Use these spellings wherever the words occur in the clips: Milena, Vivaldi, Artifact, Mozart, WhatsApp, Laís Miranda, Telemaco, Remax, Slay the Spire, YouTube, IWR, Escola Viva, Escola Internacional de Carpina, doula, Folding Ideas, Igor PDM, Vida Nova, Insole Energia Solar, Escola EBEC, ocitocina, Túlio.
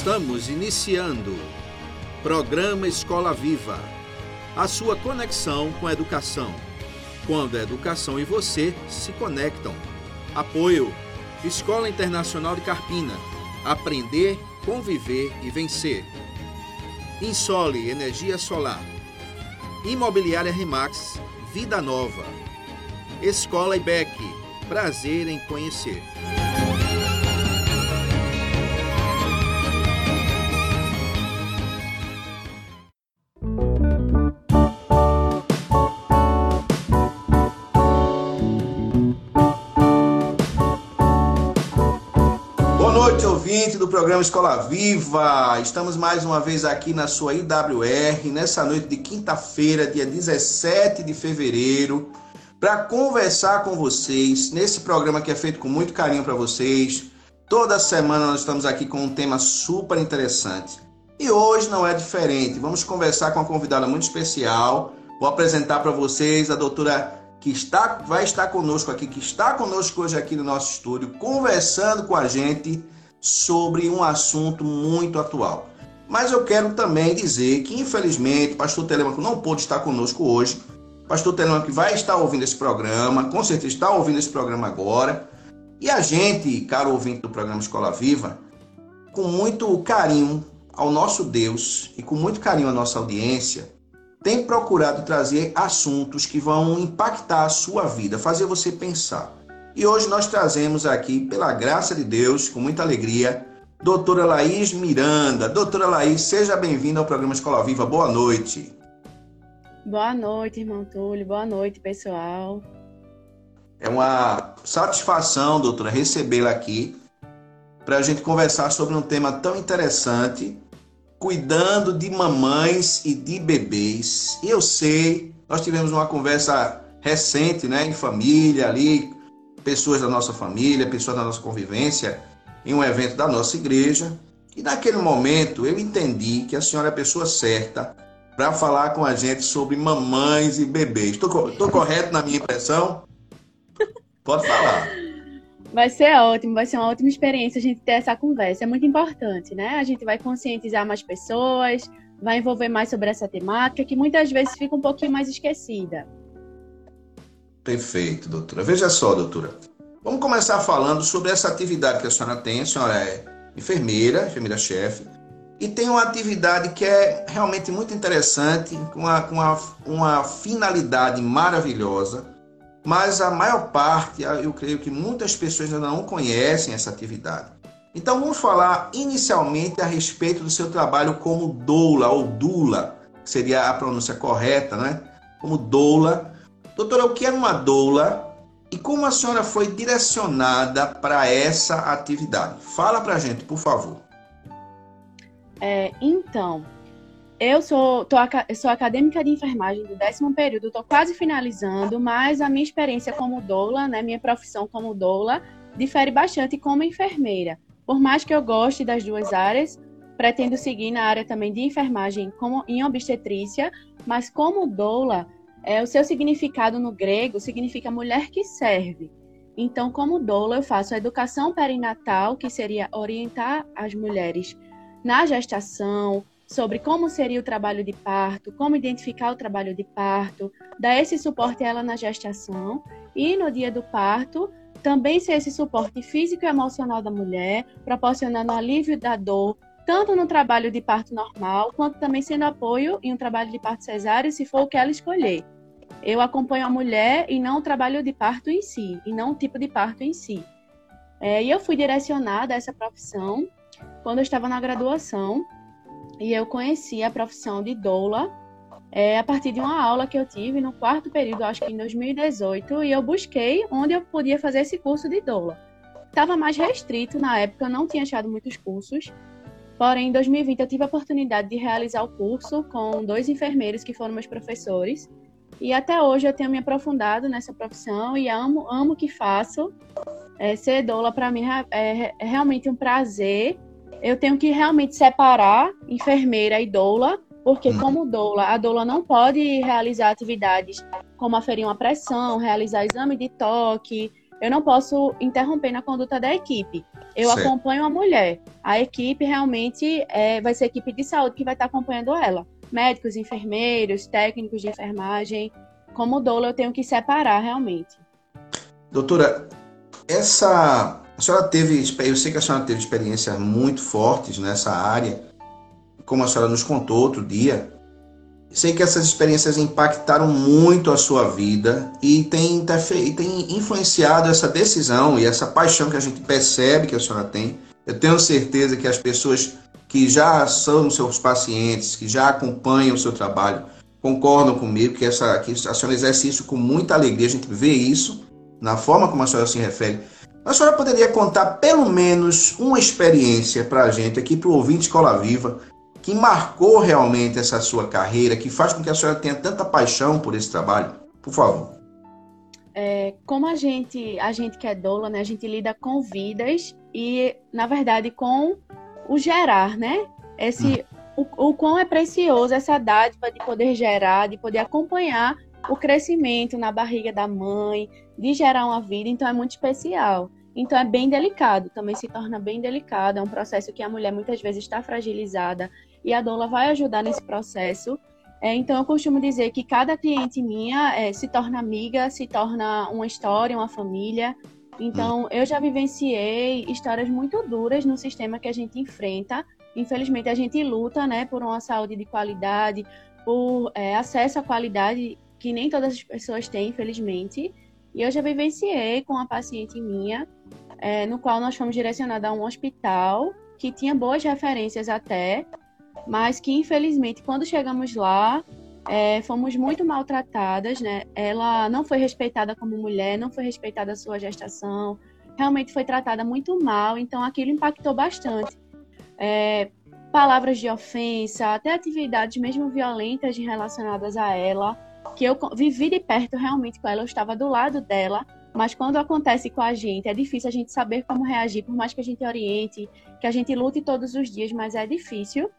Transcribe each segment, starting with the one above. Estamos iniciando Programa Escola Viva, a sua conexão com a educação. Quando a educação e você se conectam. Apoio Escola Internacional de Carpina. Aprender, conviver e vencer. Insole Energia Solar. Imobiliária Remax, Vida Nova. Escola EBEC, prazer em conhecer. Do programa Escola Viva, estamos mais uma vez aqui na sua IWR, nessa noite de quinta-feira, dia 17 de fevereiro, para conversar com vocês, nesse programa que é feito com muito carinho para vocês. Toda semana nós estamos aqui com um tema super interessante, e hoje não é diferente. Vamos conversar com uma convidada muito especial. Vou apresentar para vocês a doutora que vai estar conosco hoje aqui no nosso estúdio, conversando com a gente sobre um assunto muito atual. Mas eu quero também dizer que, infelizmente, o pastor Telemaco não pôde estar conosco hoje. O pastor Telemaco vai estar ouvindo esse programa, com certeza está ouvindo esse programa agora. E a gente, caro ouvinte do programa Escola Viva, com muito carinho ao nosso Deus e com muito carinho à nossa audiência, tem procurado trazer assuntos que vão impactar a sua vida, fazer você pensar. E hoje nós trazemos aqui, pela graça de Deus, com muita alegria, doutora Laís Miranda. Doutora Laís, seja bem-vinda ao programa Escola Viva. Boa noite. Boa noite, irmão Túlio. Boa noite, pessoal. É uma satisfação, doutora, recebê-la aqui para a gente conversar sobre um tema tão interessante, cuidando de mamães e de bebês. E eu sei, nós tivemos uma conversa recente, né, em família ali, pessoas da nossa família, pessoas da nossa convivência, em um evento da nossa igreja. E naquele momento eu entendi que a senhora é a pessoa certa para falar com a gente sobre mamães e bebês. Estou correto na minha impressão? Pode falar. Vai ser ótimo, vai ser uma ótima experiência a gente ter essa conversa. É muito importante, né? A gente vai conscientizar mais pessoas, vai envolver mais sobre essa temática que muitas vezes fica um pouquinho mais esquecida. Perfeito, doutora. Veja só, doutora. Vamos começar falando sobre essa atividade que a senhora tem. A senhora é enfermeira-chefe, e tem uma atividade que é realmente muito interessante, com uma finalidade maravilhosa, mas a maior parte, eu creio que muitas pessoas ainda não conhecem essa atividade. Então, vamos falar inicialmente a respeito do seu trabalho como doula, ou dula, que seria a pronúncia correta, né? Como doula. Doutora, o que é uma doula e como a senhora foi direcionada para essa atividade? Fala para a gente, por favor. Então, eu sou acadêmica de enfermagem do 10º período, estou quase finalizando, mas a minha experiência como doula, né, minha profissão como doula, difere bastante como enfermeira. Por mais que eu goste das duas áreas, pretendo seguir na área também de enfermagem como em obstetrícia, mas como doula, o seu significado no grego significa mulher que serve. Então, como doula, eu faço a educação perinatal, que seria orientar as mulheres na gestação, sobre como seria o trabalho de parto, como identificar o trabalho de parto, dar esse suporte a ela na gestação e no dia do parto, também ser esse suporte físico e emocional da mulher, proporcionando alívio da dor, tanto no trabalho de parto normal, quanto também sendo apoio em um trabalho de parto cesáreo, se for o que ela escolher. Eu acompanho a mulher e não o trabalho de parto em si, e não o tipo de parto em si. E eu fui direcionada a essa profissão quando eu estava na graduação, e eu conheci a profissão de doula a partir de uma aula que eu tive no 4º período, acho que em 2018, e eu busquei onde eu podia fazer esse curso de doula. Estava mais restrito na época, eu não tinha achado muitos cursos. Porém, em 2020, eu tive a oportunidade de realizar o curso com 2 enfermeiros que foram meus professores. E até hoje eu tenho me aprofundado nessa profissão e amo o que faço. Ser doula, para mim, é realmente um prazer. Eu tenho que realmente separar enfermeira e doula, porque como doula, a doula não pode realizar atividades como aferir uma pressão, realizar exame de toque, eu não posso interromper na conduta da equipe. Eu certo. Acompanho a mulher. A equipe realmente vai ser a equipe de saúde que vai estar acompanhando ela. Médicos, enfermeiros, técnicos de enfermagem. Como doula, eu tenho que separar realmente. Doutora, a senhora teve, eu sei que a senhora teve experiências muito fortes nessa área, como a senhora nos contou outro dia. Sei que essas experiências impactaram muito a sua vida e tem influenciado essa decisão e essa paixão que a gente percebe que a senhora tem. Eu tenho certeza que as pessoas que já são seus pacientes, que já acompanham o seu trabalho, concordam comigo que a senhora exerce isso com muita alegria. A gente vê isso na forma como a senhora se refere. A senhora poderia contar pelo menos uma experiência para a gente aqui, para o ouvinte Escola Viva, que marcou realmente essa sua carreira, que faz com que a senhora tenha tanta paixão por esse trabalho? Por favor. Como a gente que é doula, né, a gente lida com vidas e, na verdade, com o gerar, né? O quão é precioso essa dádiva de poder gerar, de poder acompanhar o crescimento na barriga da mãe, de gerar uma vida, então é muito especial. Então é bem delicado, também se torna bem delicado, é um processo que a mulher muitas vezes está fragilizada e a doula vai ajudar nesse processo. Então eu costumo dizer que cada cliente minha se torna amiga, se torna uma história, uma família. Então eu já vivenciei histórias muito duras no sistema que a gente enfrenta. Infelizmente a gente luta, né, por uma saúde de qualidade, por acesso à qualidade que nem todas as pessoas têm, infelizmente. E eu já vivenciei com uma paciente minha, no qual nós fomos direcionados a um hospital que tinha boas referências até, mas que, infelizmente, quando chegamos lá, fomos muito maltratadas, né? Ela não foi respeitada como mulher, não foi respeitada a sua gestação, realmente foi tratada muito mal, então aquilo impactou bastante. Palavras de ofensa, até atividades mesmo violentas relacionadas a ela, que eu vivi de perto realmente com ela, eu estava do lado dela, mas quando acontece com a gente, é difícil a gente saber como reagir, por mais que a gente oriente, que a gente lute todos os dias, mas é difícil,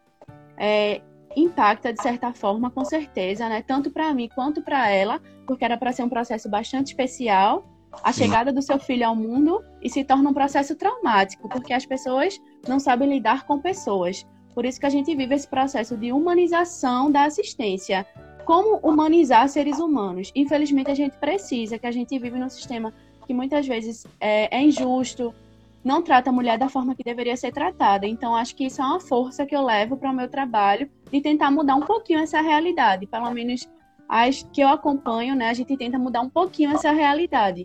impacta de certa forma, com certeza, né? Tanto para mim quanto para ela, porque era para ser um processo bastante especial, a chegada do seu filho ao mundo, e se torna um processo traumático, porque as pessoas não sabem lidar com pessoas, por isso que a gente vive esse processo de humanização da assistência. Como humanizar seres humanos? Infelizmente, a gente precisa, que a gente vive num sistema que muitas vezes é injusto, não trata a mulher da forma que deveria ser tratada. Então, acho que isso é uma força que eu levo para o meu trabalho, de tentar mudar um pouquinho essa realidade. Pelo menos as que eu acompanho, né, a gente tenta mudar um pouquinho essa realidade.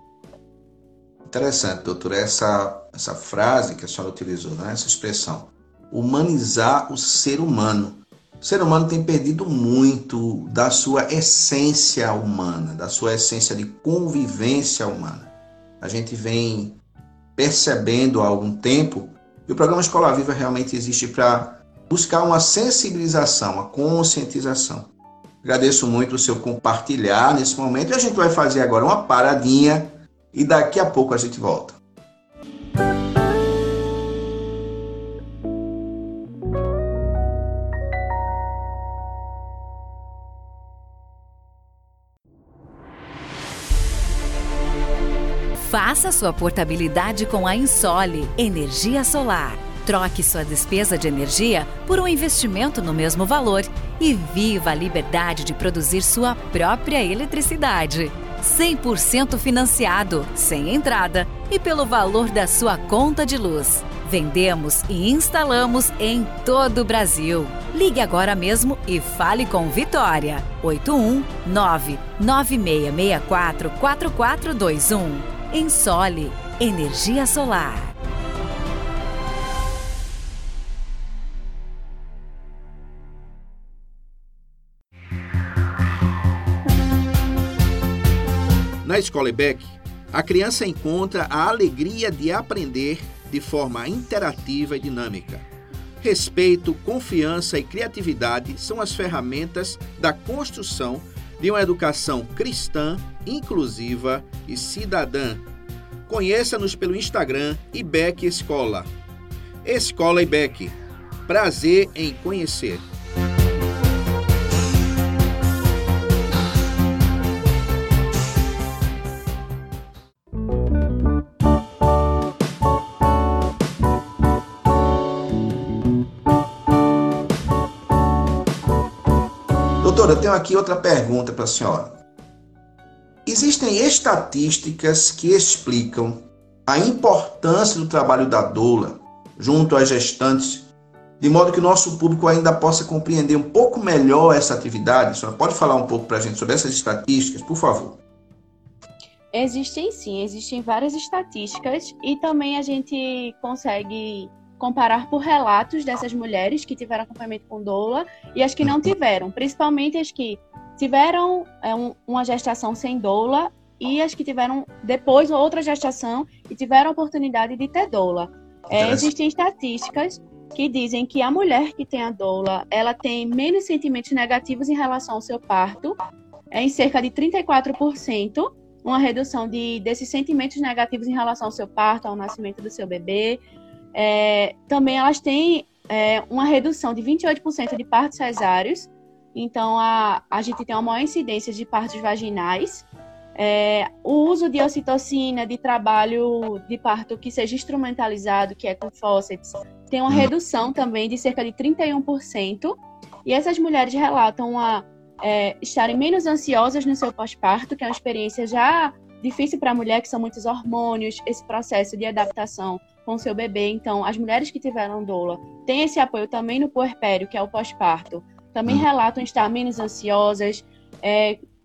Interessante, doutora, essa frase que a senhora utilizou, né, essa expressão, humanizar o ser humano. O ser humano tem perdido muito da sua essência humana, da sua essência de convivência humana. A gente vem percebendo há algum tempo, e o programa Escola Viva realmente existe para buscar uma sensibilização, uma conscientização. Agradeço muito o seu compartilhar nesse momento, e a gente vai fazer agora uma paradinha, e daqui a pouco a gente volta. Faça sua portabilidade com a Insole Energia Solar. Troque sua despesa de energia por um investimento no mesmo valor e viva a liberdade de produzir sua própria eletricidade. 100% financiado, sem entrada e pelo valor da sua conta de luz. Vendemos e instalamos em todo o Brasil. Ligue agora mesmo e fale com Vitória. 819-9664-4421. Insole Energia Solar. Na Escola EBEC, a criança encontra a alegria de aprender de forma interativa e dinâmica. Respeito, confiança e criatividade são as ferramentas da construção de uma educação cristã, inclusiva e cidadã. Conheça-nos pelo Instagram IBEC Escola. Escola IBEC. Prazer em conhecer. Doutora, eu tenho aqui outra pergunta para a senhora. Existem estatísticas que explicam a importância do trabalho da doula junto às gestantes, de modo que o nosso público ainda possa compreender um pouco melhor essa atividade? A senhora pode falar um pouco para a gente sobre essas estatísticas, por favor? Existem sim, existem várias estatísticas e também a gente consegue comparar por relatos dessas mulheres que tiveram acompanhamento com doula e as que não tiveram, principalmente as que tiveram uma gestação sem doula e as que tiveram depois outra gestação e tiveram a oportunidade de ter doula. Existem estatísticas que dizem que a mulher que tem a doula, ela tem menos sentimentos negativos em relação ao seu parto, em cerca de 34%, uma redução desses sentimentos negativos em relação ao seu parto, ao nascimento do seu bebê. Também elas têm uma redução de 28% de partos cesáreos. Então, a gente tem uma maior incidência de partos vaginais. O uso de ocitocina, de trabalho de parto que seja instrumentalizado, que é com fórceps, tem uma redução também de cerca de 31%. E essas mulheres relatam estarem menos ansiosas no seu pós-parto, que é uma experiência já difícil para a mulher, que são muitos hormônios, esse processo de adaptação com o seu bebê. Então, as mulheres que tiveram doula têm esse apoio também no puerpério, que é o pós-parto. Também relatam estar menos ansiosas,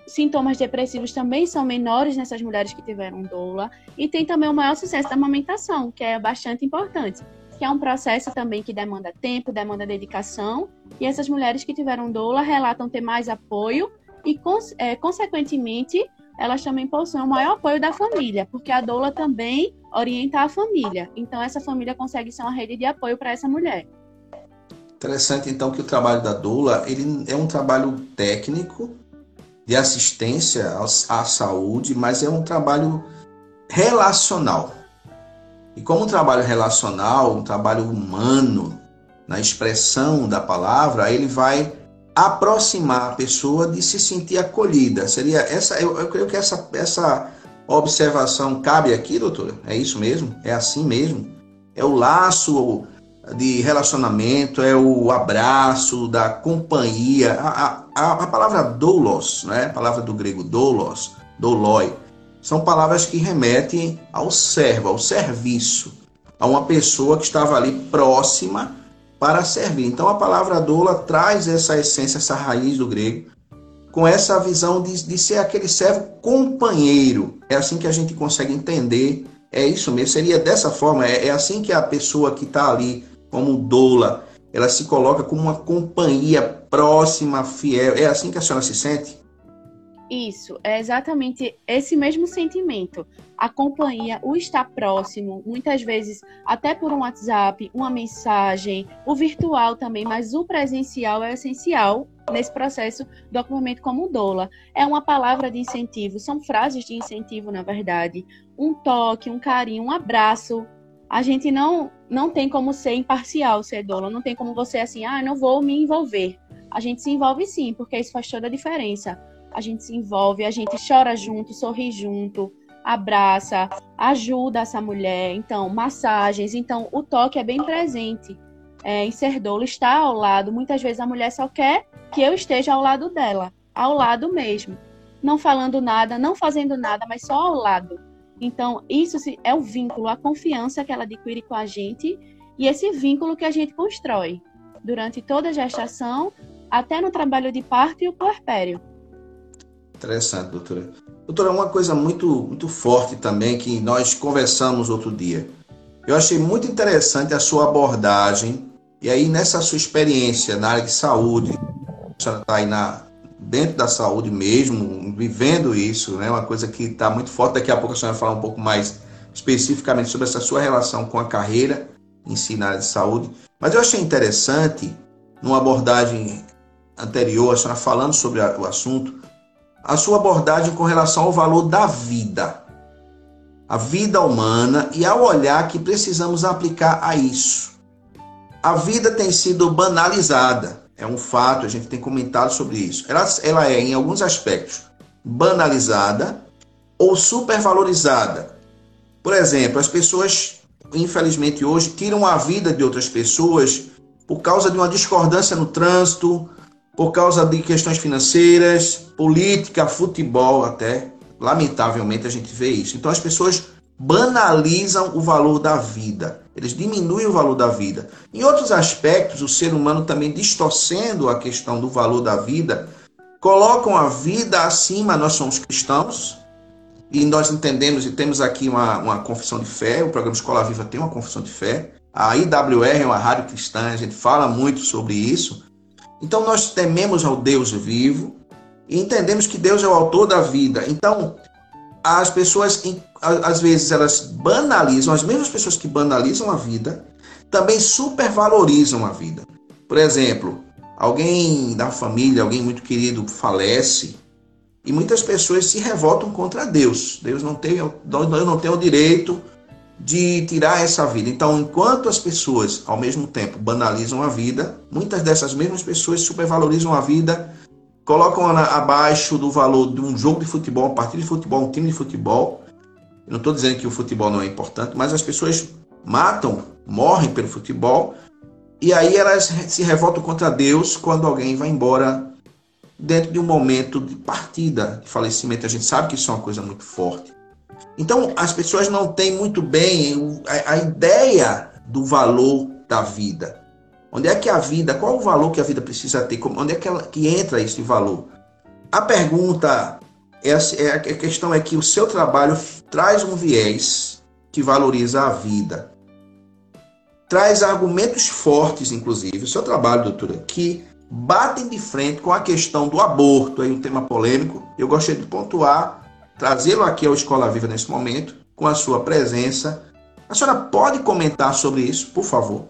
sintomas depressivos também são menores nessas mulheres que tiveram doula. E tem também o maior sucesso da amamentação, que é bastante importante, que é um processo também que demanda tempo, demanda dedicação. E essas mulheres que tiveram doula relatam ter mais apoio e, consequentemente, elas também possuem o maior apoio da família, porque a doula também orienta a família. Então, essa família consegue ser uma rede de apoio para essa mulher. Interessante, então, que o trabalho da doula ele é um trabalho técnico, de assistência à saúde, mas é um trabalho relacional. E como um trabalho relacional, um trabalho humano, na expressão da palavra, ele vai aproximar a pessoa de se sentir acolhida. Seria essa, eu creio que essa observação cabe aqui, doutora? É isso mesmo? É assim mesmo? É o laço de relacionamento, é o abraço da companhia. A palavra doulos, né? A palavra do grego doulos, douloi, são palavras que remetem ao servo, ao serviço, a uma pessoa que estava ali próxima para servir. Então, a palavra doula traz essa essência, essa raiz do grego, com essa visão de ser aquele servo companheiro. É assim que a gente consegue entender, é isso mesmo, seria dessa forma, é assim que a pessoa que está ali como doula, ela se coloca como uma companhia próxima, fiel, é assim que a senhora se sente? Isso, é exatamente esse mesmo sentimento. A companhia, o estar próximo, muitas vezes até por um WhatsApp, uma mensagem, o virtual também, mas o presencial é essencial nesse processo do acompanhamento como doula. É uma palavra de incentivo, são frases de incentivo, na verdade. Um toque, um carinho, um abraço. A gente não tem como ser imparcial, ser doula. Não tem como você assim, não vou me envolver. A gente se envolve sim, porque isso faz toda a diferença. A gente se envolve, a gente chora junto, sorri junto, abraça, ajuda essa mulher. Então, massagens. Então, o toque é bem presente em ser doula, estar ao lado. Muitas vezes a mulher só quer que eu esteja ao lado dela, ao lado mesmo. Não falando nada, não fazendo nada, mas só ao lado. Então, isso é o vínculo, a confiança que ela adquire com a gente e esse vínculo que a gente constrói durante toda a gestação, até no trabalho de parto e o puerpério. Interessante, doutora. Doutora, uma coisa muito, muito forte também que nós conversamos outro dia. Eu achei muito interessante a sua abordagem e aí nessa sua experiência na área de saúde, a senhora está aí dentro da saúde mesmo, vivendo isso, né? Uma coisa que está muito forte. Daqui a pouco a senhora vai falar um pouco mais especificamente sobre essa sua relação com a carreira em si na área de saúde. Mas eu achei interessante, numa abordagem anterior, a senhora falando sobre o assunto, a sua abordagem com relação ao valor da vida, a vida humana e ao olhar que precisamos aplicar a isso. A vida tem sido banalizada, é um fato, a gente tem comentado sobre isso. Ela é, em alguns aspectos, banalizada ou supervalorizada. Por exemplo, as pessoas, infelizmente hoje, tiram a vida de outras pessoas por causa de uma discordância no trânsito, por causa de questões financeiras, política, futebol até. Lamentavelmente a gente vê isso. Então as pessoas banalizam o valor da vida. Eles diminuem o valor da vida. Em outros aspectos, o ser humano também distorcendo a questão do valor da vida, colocam a vida acima. Nós somos cristãos e nós entendemos e temos aqui uma confissão de fé. O programa Escola Viva tem uma confissão de fé. A IWR é uma rádio cristã, a gente fala muito sobre isso. Então nós tememos ao Deus vivo e entendemos que Deus é o autor da vida. Então as pessoas, às vezes, elas banalizam, as mesmas pessoas que banalizam a vida, também supervalorizam a vida. Por exemplo, alguém da família, alguém muito querido falece e muitas pessoas se revoltam contra Deus. Deus não tem o direito de tirar essa vida. Então, enquanto as pessoas, ao mesmo tempo, banalizam a vida, muitas dessas mesmas pessoas supervalorizam a vida, colocam abaixo do valor de um jogo de futebol, uma partida de futebol, um time de futebol. Eu não estou dizendo que o futebol não é importante, mas as pessoas matam, morrem pelo futebol, e aí elas se revoltam contra Deus quando alguém vai embora dentro de um momento de partida, de falecimento. A gente sabe que isso é uma coisa muito forte. Então, as pessoas não têm muito bem a ideia do valor da vida. Onde é que a vida, qual o valor que a vida precisa ter? Onde é que entra esse valor? A pergunta, a questão é que o seu trabalho traz um viés que valoriza a vida. Traz argumentos fortes, inclusive. O seu trabalho, doutora, que batem de frente com a questão do aborto, aí um tema polêmico. Eu gostaria de pontuar, trazê-lo aqui ao Escola Viva nesse momento, com a sua presença. A senhora pode comentar sobre isso, por favor?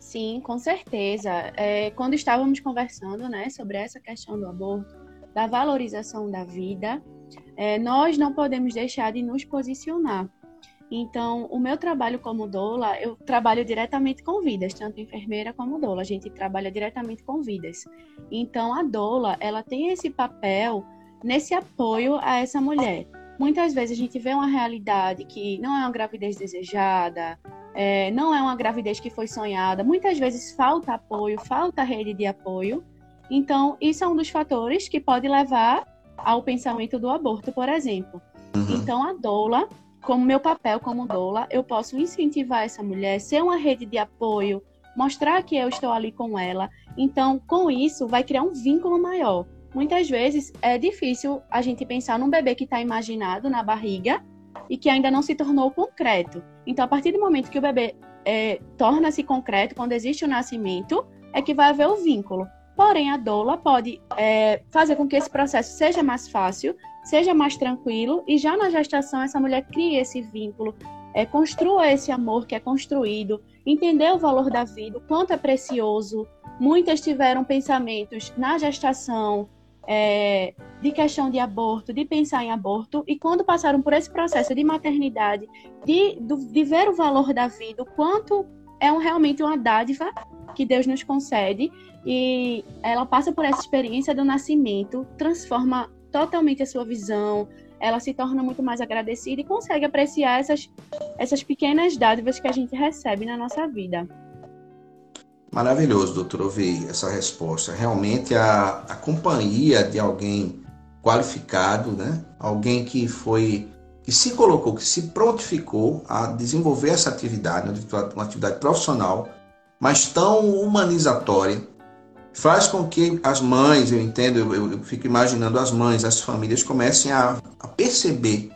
Sim, com certeza. Quando estávamos conversando, né, sobre essa questão do aborto, da valorização da vida, nós não podemos deixar de nos posicionar. Então, o meu trabalho como doula, eu trabalho diretamente com vidas, tanto enfermeira como doula, a gente trabalha diretamente com vidas. Então, a doula, ela tem esse papel nesse apoio a essa mulher. Muitas vezes a gente vê uma realidade que não é uma gravidez desejada, não é uma gravidez que foi sonhada. Muitas vezes falta apoio, falta rede de apoio. Então, isso é um dos fatores que pode levar ao pensamento do aborto, por exemplo. Uhum. Então, a doula, como meu papel como doula, eu posso incentivar essa mulher, ser uma rede de apoio, mostrar que eu estou ali com ela. Então, com isso, vai criar um vínculo maior. Muitas vezes, é difícil a gente pensar num bebê que está imaginado na barriga e que ainda não se tornou concreto. Então, a partir do momento que o bebê torna-se concreto, quando existe o nascimento, é que vai haver o vínculo. Porém, a doula pode fazer com que esse processo seja mais fácil, seja mais tranquilo, e já na gestação essa mulher cria esse vínculo, construa esse amor que é construído, entender o valor da vida, o quanto é precioso. Muitas tiveram pensamentos na gestação, de questão de aborto, de pensar em aborto, e quando passaram por esse processo de maternidade, de ver o valor da vida, o quanto é realmente uma dádiva que Deus nos concede, e ela passa por essa experiência do nascimento, transforma totalmente a sua visão, ela se torna muito mais agradecida e consegue apreciar essas pequenas dádivas que a gente recebe na nossa vida. Maravilhoso, doutor, ouvir essa resposta. Realmente a companhia de alguém qualificado, né? Alguém que se colocou, que se prontificou a desenvolver essa atividade, uma atividade profissional, mas tão humanizatória, faz com que as mães, eu entendo, eu fico imaginando as mães, as famílias comecem a perceber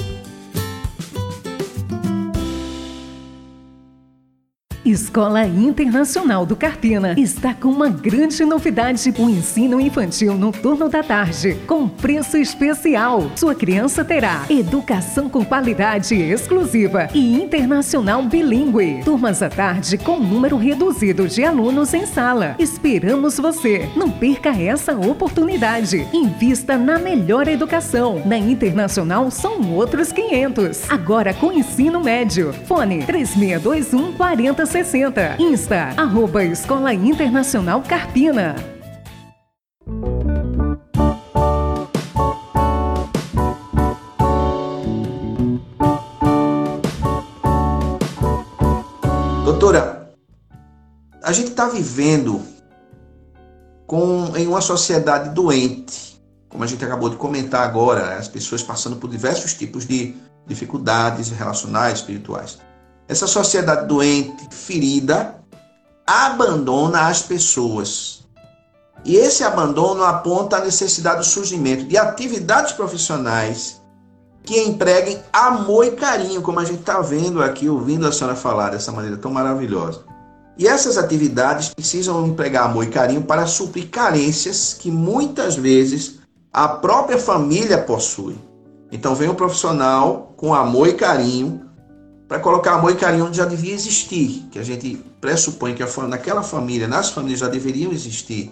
Escola Internacional do Carpina está com uma grande novidade, o ensino infantil no turno da tarde, com preço especial. Sua criança terá educação com qualidade exclusiva e internacional bilíngue. Turmas à tarde com número reduzido de alunos em sala. Esperamos você. Não perca essa oportunidade. Invista na melhor educação. Na Internacional são outros 500. Agora com ensino médio. Fone 3621-4060. Insta, @ Escola Internacional Carpina. Doutora, a gente está vivendo em uma sociedade doente, como a gente acabou de comentar agora, as pessoas passando por diversos tipos de dificuldades relacionais, espirituais. Essa sociedade doente, ferida, abandona as pessoas. E esse abandono aponta a necessidade do surgimento de atividades profissionais que empreguem amor e carinho, como a gente está vendo aqui, ouvindo a senhora falar dessa maneira tão maravilhosa. E essas atividades precisam empregar amor e carinho para suprir carências que muitas vezes a própria família possui. Então vem um profissional com amor e carinho, para colocar amor e carinho onde já devia existir, que a gente pressupõe que naquela família, nas famílias já deveriam existir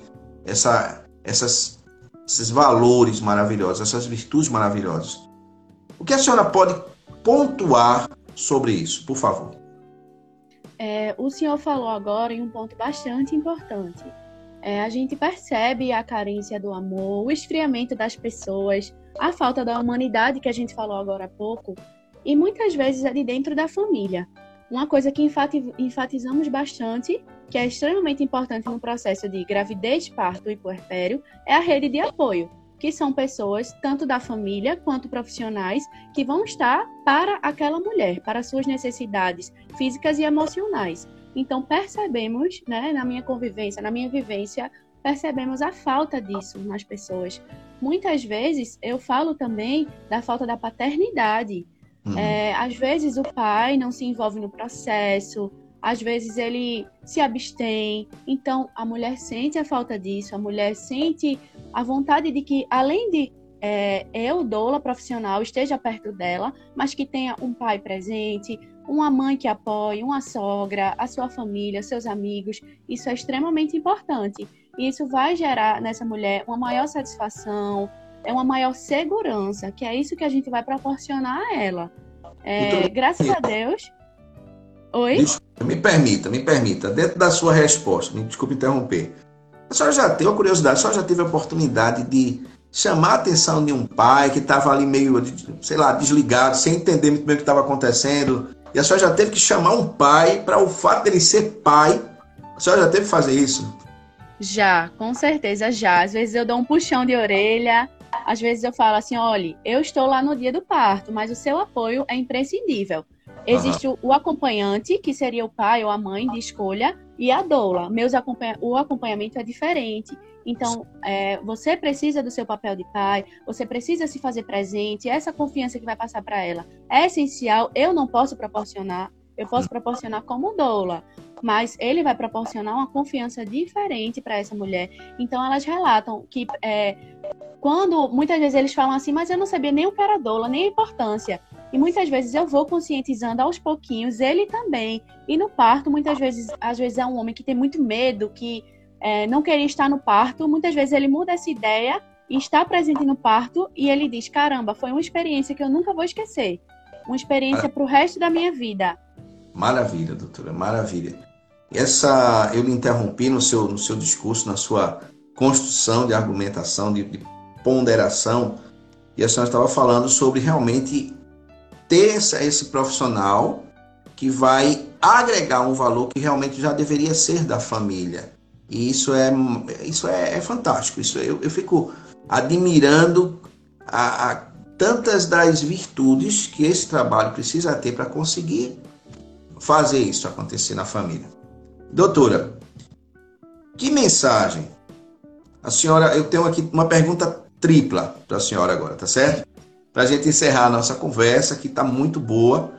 esses valores maravilhosos, essas virtudes maravilhosas. O que a senhora pode pontuar sobre isso, por favor? O senhor falou agora em um ponto bastante importante. A gente percebe a carência do amor, o esfriamento das pessoas, a falta da humanidade que a gente falou agora há pouco, e muitas vezes é de dentro da família. Uma coisa que enfatizamos bastante, que é extremamente importante no processo de gravidez, parto e puerpério, é a rede de apoio, que são pessoas, tanto da família quanto profissionais, que vão estar para aquela mulher, para suas necessidades físicas e emocionais. Então percebemos, na minha vivência, percebemos a falta disso nas pessoas. Muitas vezes eu falo também da falta da paternidade. Às vezes o pai não se envolve no processo, às vezes ele se abstém, então a mulher sente a falta disso, a mulher sente a vontade de que, além de eu, doula profissional, esteja perto dela, mas que tenha um pai presente, uma mãe que apoie, uma sogra, a sua família, seus amigos. Isso é extremamente importante e isso vai gerar nessa mulher uma maior satisfação, é uma maior segurança, que é isso que a gente vai proporcionar a ela. Graças a Deus... Oi? Me permita, dentro da sua resposta, me desculpe interromper. A senhora já teve uma curiosidade, a senhora já teve a oportunidade de chamar a atenção de um pai que estava ali meio, desligado, sem entender muito bem o que estava acontecendo, e a senhora já teve que chamar um pai para o fato dele ser pai. A senhora já teve que fazer isso? Já, com certeza já. Às vezes eu dou um puxão de orelha, às vezes eu falo assim, olha, eu estou lá no dia do parto, mas o seu apoio é imprescindível. Existe o acompanhante, que seria o pai ou a mãe de escolha, e a doula. O acompanhamento é diferente. Então, você precisa do seu papel de pai, você precisa se fazer presente, essa confiança que vai passar para ela é essencial, eu não posso proporcionar, eu posso proporcionar como doula, mas ele vai proporcionar uma confiança diferente para essa mulher. Então, elas relatam que quando, muitas vezes eles falam assim, mas eu não sabia nem o que era doula, nem a importância. E muitas vezes eu vou conscientizando aos pouquinhos, ele também. E no parto, muitas vezes, às vezes é um homem que tem muito medo, que não queria estar no parto. Muitas vezes ele muda essa ideia e está presente no parto e ele diz, caramba, foi uma experiência que eu nunca vou esquecer. Uma experiência para o resto da minha vida. Maravilha, doutora, maravilha. Eu lhe interrompi no seu discurso, na sua construção de argumentação, de ponderação, e a senhora estava falando sobre realmente ter esse profissional que vai agregar um valor que realmente já deveria ser da família. E isso é fantástico. Isso eu fico admirando a tantas das virtudes que esse trabalho precisa ter para conseguir fazer isso acontecer na família. Doutora, que mensagem? A senhora, eu tenho aqui uma pergunta tripla para a senhora agora, tá certo? Para a gente encerrar a nossa conversa, que está muito boa.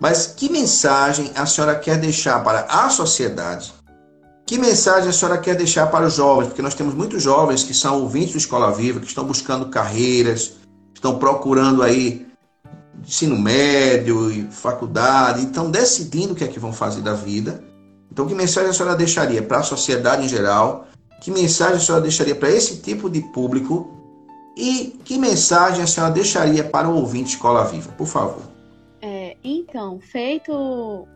Mas que mensagem a senhora quer deixar para a sociedade? Que mensagem a senhora quer deixar para os jovens? Porque nós temos muitos jovens que são ouvintes do Escola Viva, que estão buscando carreiras, estão procurando aí ensino médio e faculdade, estão decidindo o que é que vão fazer da vida. Então, que mensagem a senhora deixaria para a sociedade em geral? Que mensagem a senhora deixaria para esse tipo de público? E que mensagem a senhora deixaria para o ouvinte Escola Viva, por favor? Então,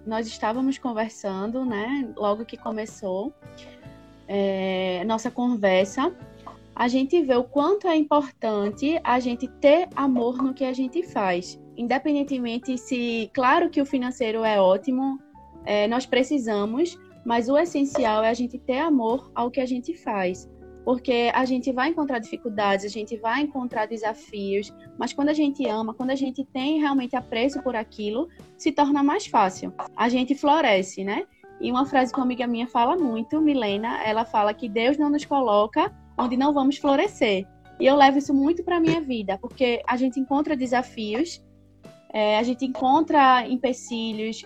nós estávamos conversando, né? Logo que começou nossa conversa, a gente vê o quanto é importante a gente ter amor no que a gente faz. Independentemente se, claro que o financeiro é ótimo, nós precisamos, mas o essencial é a gente ter amor ao que a gente faz. Porque a gente vai encontrar dificuldades, a gente vai encontrar desafios, mas quando a gente ama, quando a gente tem realmente apreço por aquilo, se torna mais fácil. A gente floresce, né? E uma frase que uma amiga minha fala muito, Milena, ela fala que Deus não nos coloca onde não vamos florescer. E eu levo isso muito para a minha vida, porque a gente encontra desafios, a gente encontra empecilhos,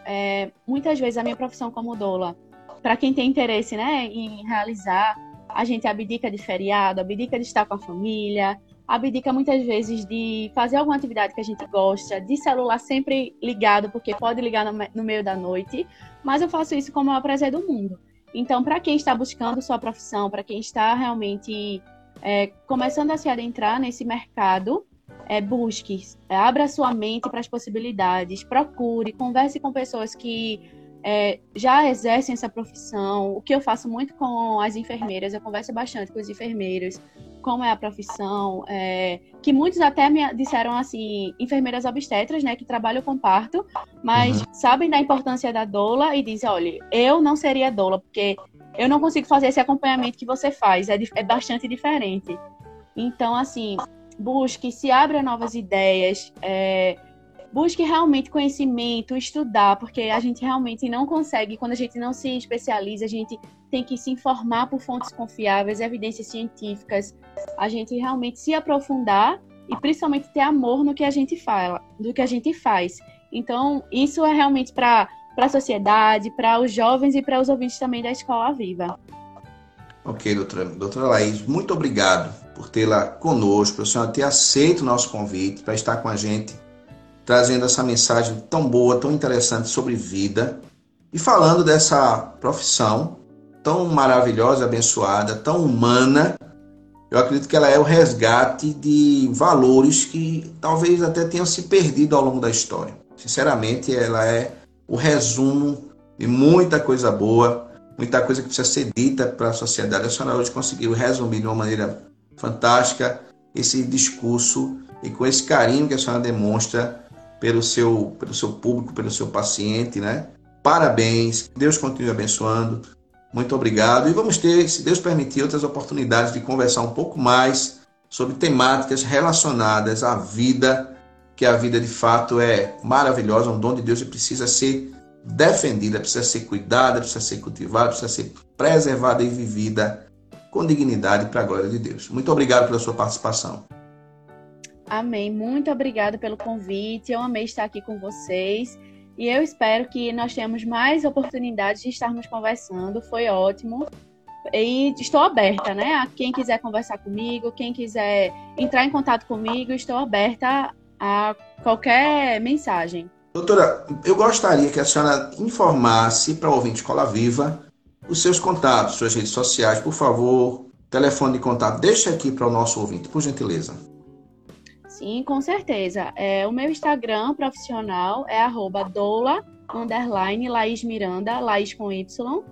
muitas vezes a minha profissão como doula, para quem tem interesse, né, em realizar, a gente abdica de feriado, abdica de estar com a família, abdica muitas vezes de fazer alguma atividade que a gente gosta, de celular sempre ligado, porque pode ligar no meio da noite, mas eu faço isso como o prazer do mundo. Então, para quem está buscando sua profissão, para quem está realmente começando a se adentrar nesse mercado, busque, abra sua mente para as possibilidades, procure, converse com pessoas que já exercem essa profissão. O que eu faço muito com as enfermeiras, eu converso bastante com os enfermeiros, como é a profissão, que muitos até me disseram assim, enfermeiras obstetras, né, que trabalham com parto, mas sabem da importância da doula e dizem, olha, eu não seria doula, porque eu não consigo fazer esse acompanhamento que você faz, é bastante diferente. Então, assim, busque, se abra novas ideias, busque realmente conhecimento, estudar, porque a gente realmente não consegue, quando a gente não se especializa, a gente tem que se informar por fontes confiáveis, evidências científicas, a gente realmente se aprofundar e principalmente ter amor no que a gente fala, do que a gente faz. Então, isso é realmente para a sociedade, para os jovens e para os ouvintes também da Escola Viva. Ok, doutora Laís, muito obrigado por tê-la conosco, a senhora ter aceito o nosso convite para estar com a gente, trazendo essa mensagem tão boa, tão interessante sobre vida e falando dessa profissão tão maravilhosa, abençoada, tão humana. Eu acredito que ela é o resgate de valores que talvez até tenham se perdido ao longo da história. Sinceramente, ela é o resumo de muita coisa boa, muita coisa que precisa ser dita para a sociedade. A senhora hoje conseguiu resumir de uma maneira fantástica esse discurso e com esse carinho que a senhora demonstra pelo seu público, pelo seu paciente, né? Parabéns, Deus continue abençoando. Muito obrigado. E vamos ter, se Deus permitir, outras oportunidades de conversar um pouco mais sobre temáticas relacionadas à vida, que a vida de fato é maravilhosa, é um dom de Deus e precisa ser defendida, precisa ser cuidada, precisa ser cultivada, precisa ser preservada e vivida com dignidade para a glória de Deus. Muito obrigado pela sua participação. Amém. Muito obrigada pelo convite. Eu amei estar aqui com vocês. E eu espero que nós tenhamos mais oportunidades de estarmos conversando. Foi ótimo. E estou aberta, né? A quem quiser conversar comigo, quem quiser entrar em contato comigo, estou aberta a qualquer mensagem. Doutora, eu gostaria que a senhora informasse para o ouvinte Escola Viva os seus contatos, suas redes sociais, por favor. Telefone de contato, deixa aqui para o nosso ouvinte, por gentileza. Sim, com certeza. O meu Instagram profissional é @doula_LaísMiranda, Laís com Y.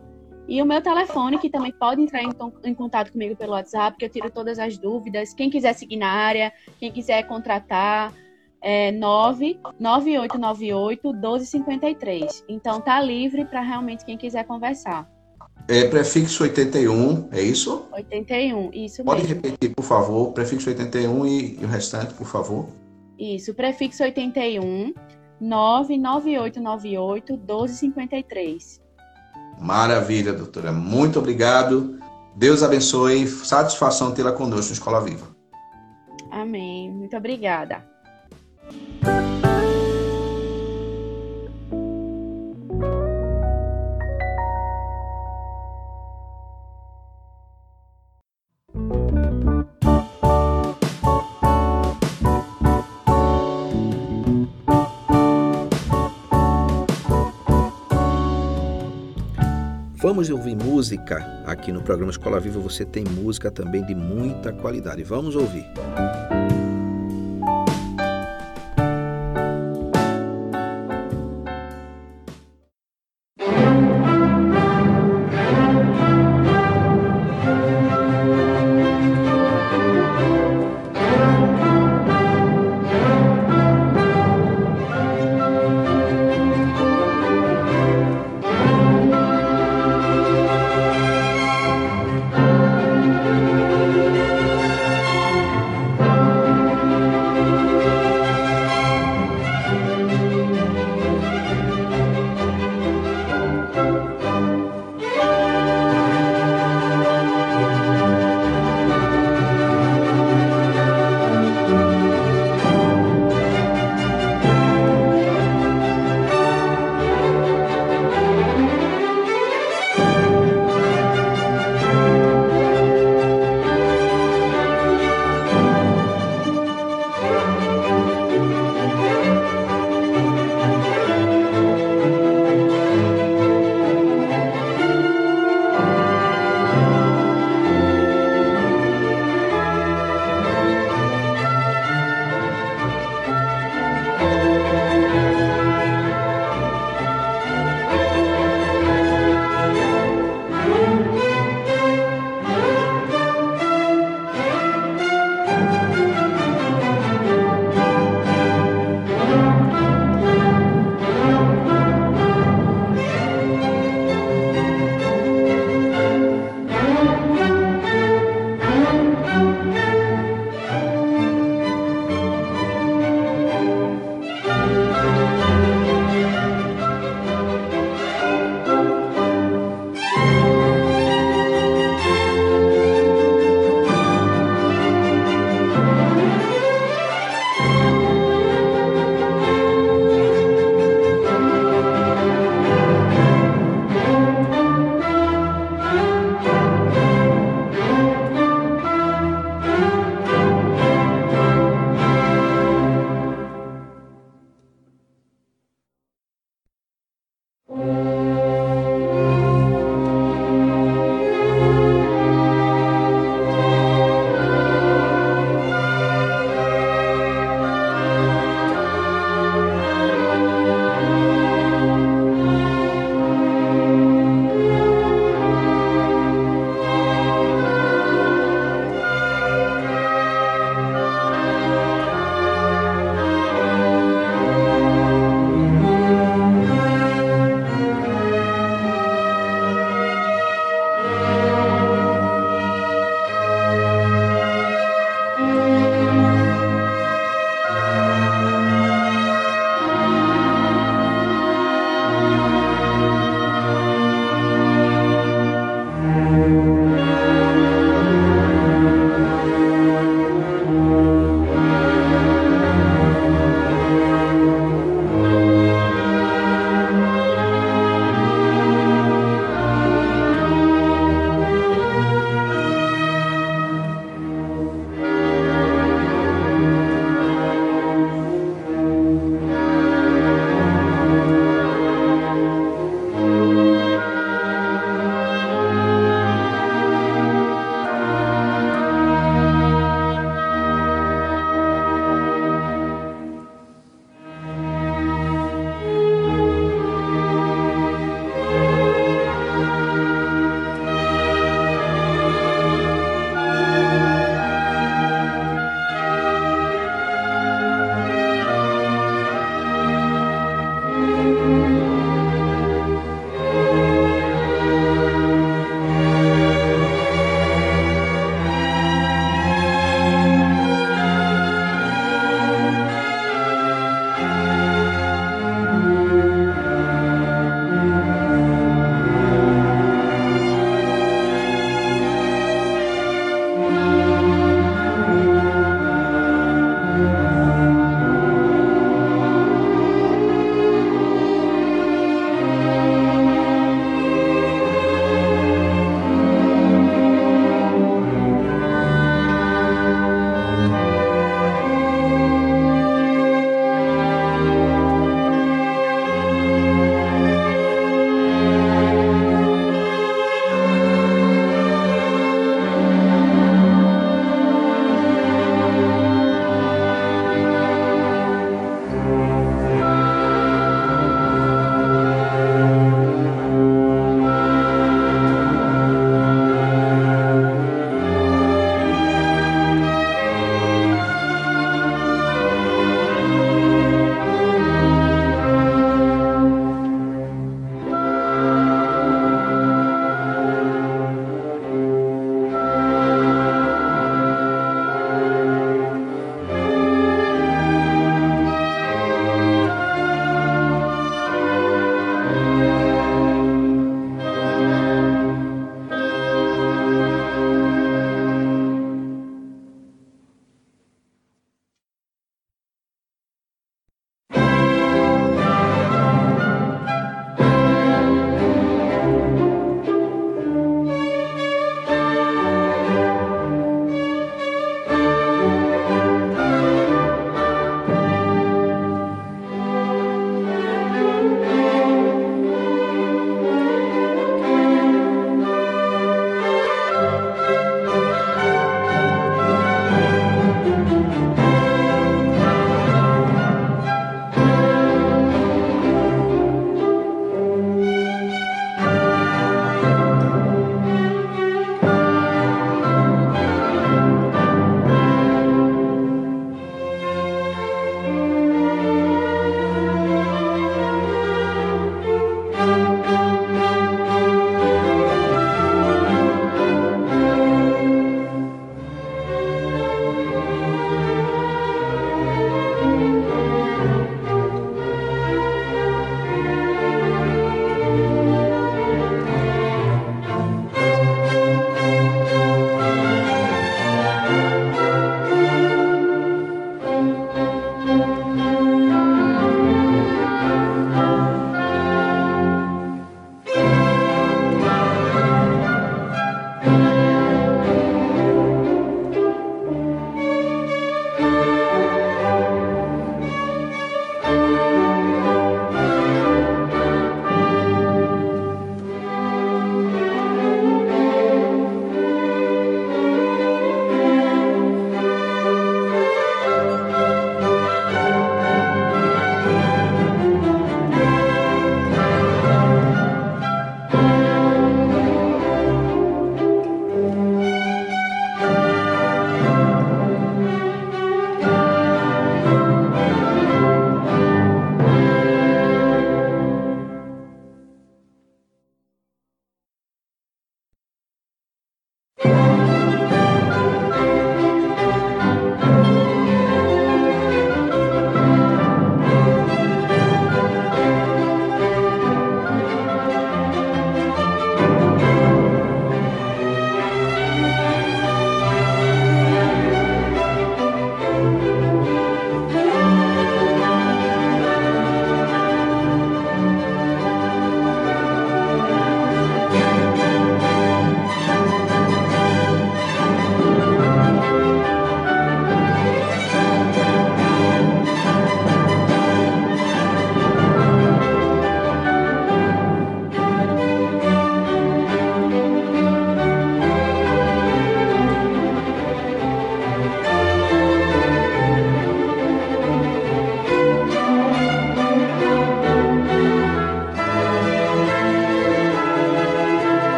E o meu telefone, que também pode entrar em contato comigo pelo WhatsApp, que eu tiro todas as dúvidas. Quem quiser seguir na área, quem quiser contratar, é 99898-1253. Então, tá livre para realmente quem quiser conversar. É prefixo 81, é isso? 81, isso mesmo. Pode repetir, por favor, prefixo 81 e o restante, por favor. Isso, prefixo 81, 99898-1253. Maravilha, doutora. Muito obrigado. Deus abençoe. Satisfação tê-la conosco na Escola Viva. Amém. Muito obrigada. Vamos ouvir música. Aqui no programa Escola Viva você tem música também de muita qualidade. Vamos ouvir.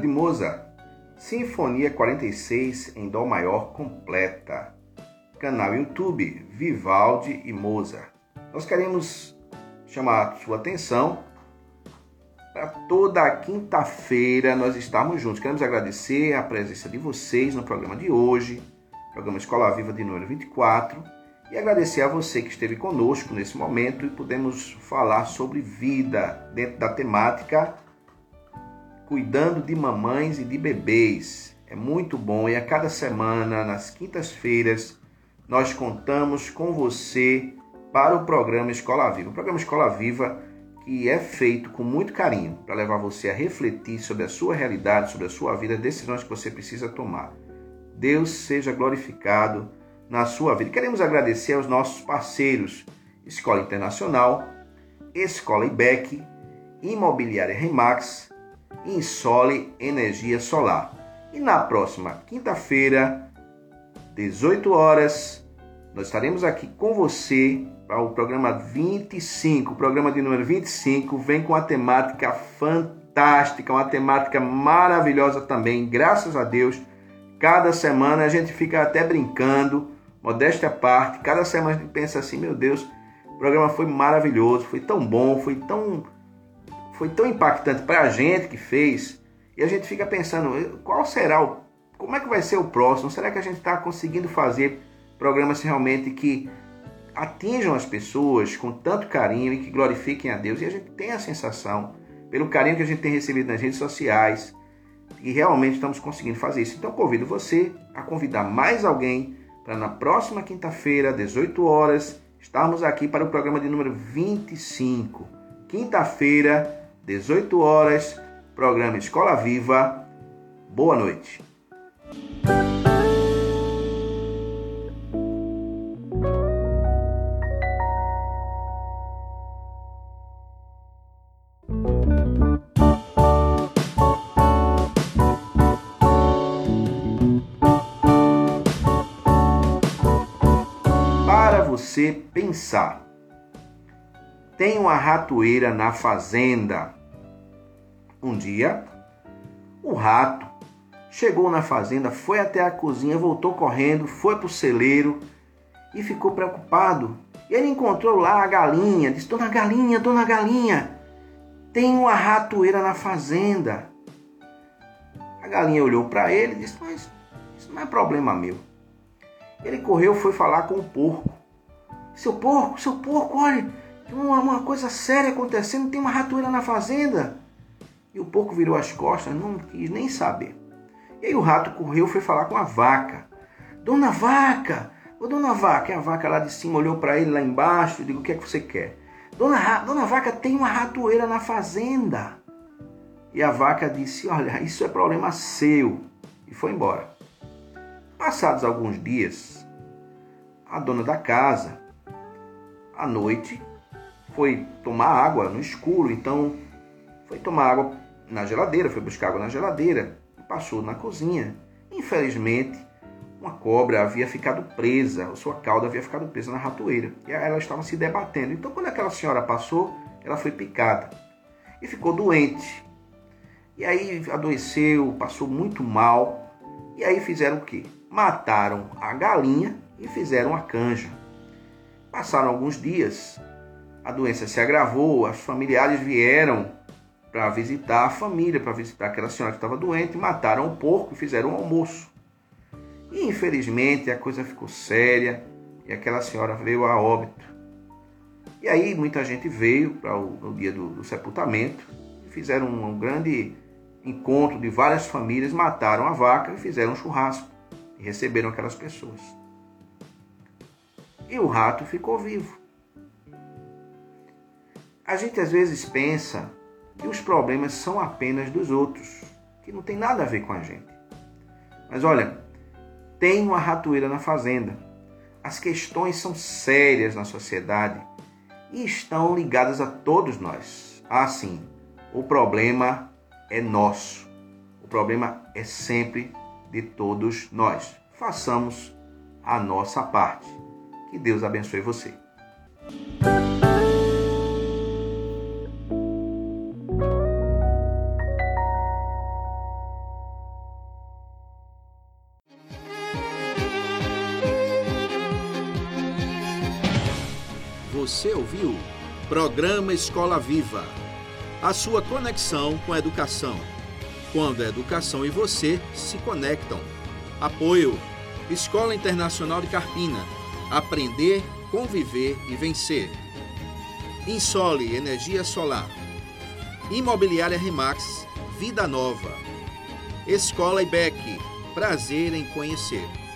de Mozart, Sinfonia 46 em Dó maior completa, canal YouTube Vivaldi e Mozart. Nós queremos chamar a sua atenção para toda a quinta-feira nós estarmos juntos. Queremos agradecer a presença de vocês no programa de hoje, programa Escola Viva de número 24, e agradecer a você que esteve conosco nesse momento e pudemos falar sobre vida dentro da temática Cuidando de Mamães e de Bebês. É muito bom, e a cada semana, nas quintas-feiras, nós contamos com você para o programa Escola Viva. O programa Escola Viva que é feito com muito carinho para levar você a refletir sobre a sua realidade, sobre a sua vida, decisões que você precisa tomar. Deus seja glorificado na sua vida. Queremos agradecer aos nossos parceiros, Escola Internacional, Escola EBEC, Imobiliária Remax, Insole Energia Solar. E na próxima quinta-feira, 18 horas, nós estaremos aqui com você para o programa 25, o programa de número 25 vem com uma temática fantástica, uma temática maravilhosa também, graças a Deus. Cada semana a gente fica até brincando, modéstia à parte, cada semana a gente pensa assim, meu Deus, o programa foi maravilhoso, foi tão bom, foi tão impactante para a gente que fez, e a gente fica pensando, qual será, como é que vai ser o próximo, será que a gente está conseguindo fazer programas realmente que atinjam as pessoas com tanto carinho e que glorifiquem a Deus. E a gente tem a sensação, pelo carinho que a gente tem recebido nas redes sociais, que realmente estamos conseguindo fazer isso. Então convido você a convidar mais alguém para na próxima quinta-feira, 18 horas, estarmos aqui para o programa de número 25. Quinta-feira, 18 horas, programa Escola Viva. Boa noite. Você pensar. Tem uma ratoeira na fazenda. Um dia, o rato chegou na fazenda, foi até a cozinha, voltou correndo, foi para o celeiro e ficou preocupado. Ele encontrou lá a galinha, disse, dona galinha, tem uma ratoeira na fazenda. A galinha olhou para ele e disse, mas isso não é problema meu. Ele correu, foi falar com o porco. Seu porco, olha, tem uma coisa séria acontecendo, tem uma ratoeira na fazenda. E o porco virou as costas, não quis nem saber. E aí o rato correu, foi falar com a vaca. Dona vaca, ô dona vaca, e a vaca lá de cima olhou para ele lá embaixo e disse, o que é que você quer? Dona vaca, tem uma ratoeira na fazenda. E a vaca disse, olha, isso é problema seu. E foi embora. Passados alguns dias, a dona da casa, à noite, foi tomar água no escuro, então foi tomar água na geladeira, foi buscar água na geladeira e passou na cozinha. Infelizmente, uma cobra havia ficado presa, ou sua cauda havia ficado presa na ratoeira, e ela estava se debatendo. Então, quando aquela senhora passou, ela foi picada e ficou doente. E aí adoeceu, passou muito mal, e aí fizeram o quê? Mataram a galinha e fizeram a canja. Passaram alguns dias, a doença se agravou, os familiares vieram para visitar a família, para visitar aquela senhora que estava doente, mataram o porco e fizeram o almoço. E infelizmente a coisa ficou séria e aquela senhora veio a óbito. E aí muita gente veio para o dia do sepultamento, e fizeram um grande encontro de várias famílias, mataram a vaca e fizeram um churrasco e receberam aquelas pessoas. E o rato ficou vivo. A gente às vezes pensa que os problemas são apenas dos outros, que não tem nada a ver com a gente. Mas olha, tem uma ratoeira na fazenda. As questões são sérias na sociedade e estão ligadas a todos nós. Ah, sim, o problema é nosso. O problema é sempre de todos nós. Façamos a nossa parte. Que Deus abençoe você. você ouviu Programa Escola Viva. A sua conexão com a educação. Quando a educação e você se conectam. Apoio. Escola Internacional de Carpina. Aprender, conviver e vencer. Insole Energia Solar. Imobiliária Remax. Vida Nova. Escola EBEC. Prazer em conhecer.